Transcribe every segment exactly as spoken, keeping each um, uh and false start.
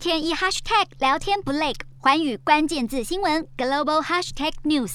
天一 Hashtag 聊天不累，寰宇关键字新闻 Global Hashtag News。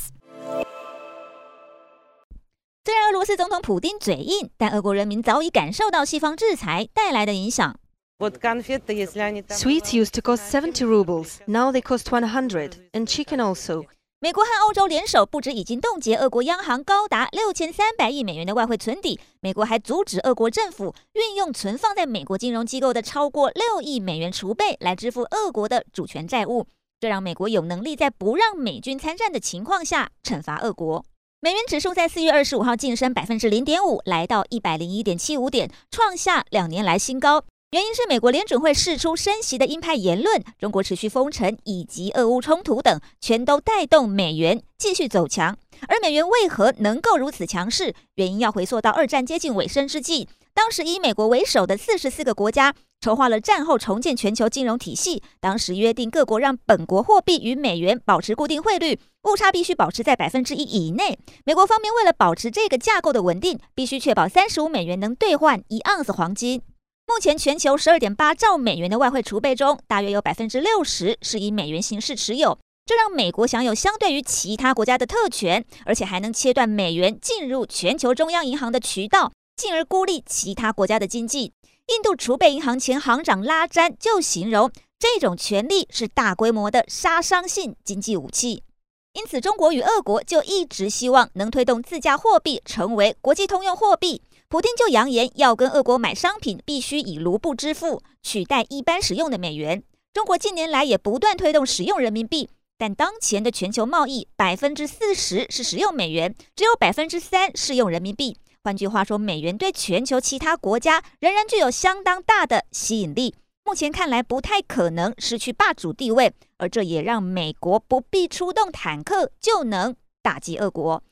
虽然俄罗斯总统普丁嘴硬，但俄国人民早已感受到西方制裁带来的影响。Sweets used to cost seventy rubles, now they cost one hundred, and chicken also。美国和欧洲联手，不止已经冻结俄国央行高达六千三百亿美元的外汇存底，美国还阻止俄国政府运用存放在美国金融机构的超过六亿美元储备来支付俄国的主权债务，这让美国有能力在不让美军参战的情况下惩罚俄国。美元指数在四月二十五号晋升百分之零点五，来到一百零一点七五点，创下两年来新高。原因是美国联准会释出升息的鹰派言论，中国持续封城以及俄乌冲突等，全都带动美元继续走强。而美元为何能够如此强势，原因要回溯到二战接近尾声之际，当时以美国为首的四十四个国家筹划了战后重建全球金融体系，当时约定各国让本国货币与美元保持固定汇率，误差必须保持在 百分之一 以内。美国方面为了保持这个架构的稳定，必须确保三十五美元能兑换一盎司黄金。目前全球 十二点八兆美元的外汇储备中，大约有 百分之六十 是以美元形式持有，这让美国享有相对于其他国家的特权，而且还能切断美元进入全球中央银行的渠道，进而孤立其他国家的经济。印度储备银行前行长拉詹就形容，这种权力是大规模的杀伤性经济武器。因此中国与俄国就一直希望能推动自家货币成为国际通用货币，普丁就扬言要跟俄国买商品必须以卢布支付，取代一般使用的美元。中国近年来也不断推动使用人民币，但当前的全球贸易 百分之四十 是使用美元，只有 百分之三 是用人民币。换句话说，美元对全球其他国家仍然具有相当大的吸引力，目前看来不太可能失去霸主地位，而这也让美国不必出动坦克就能打击俄国。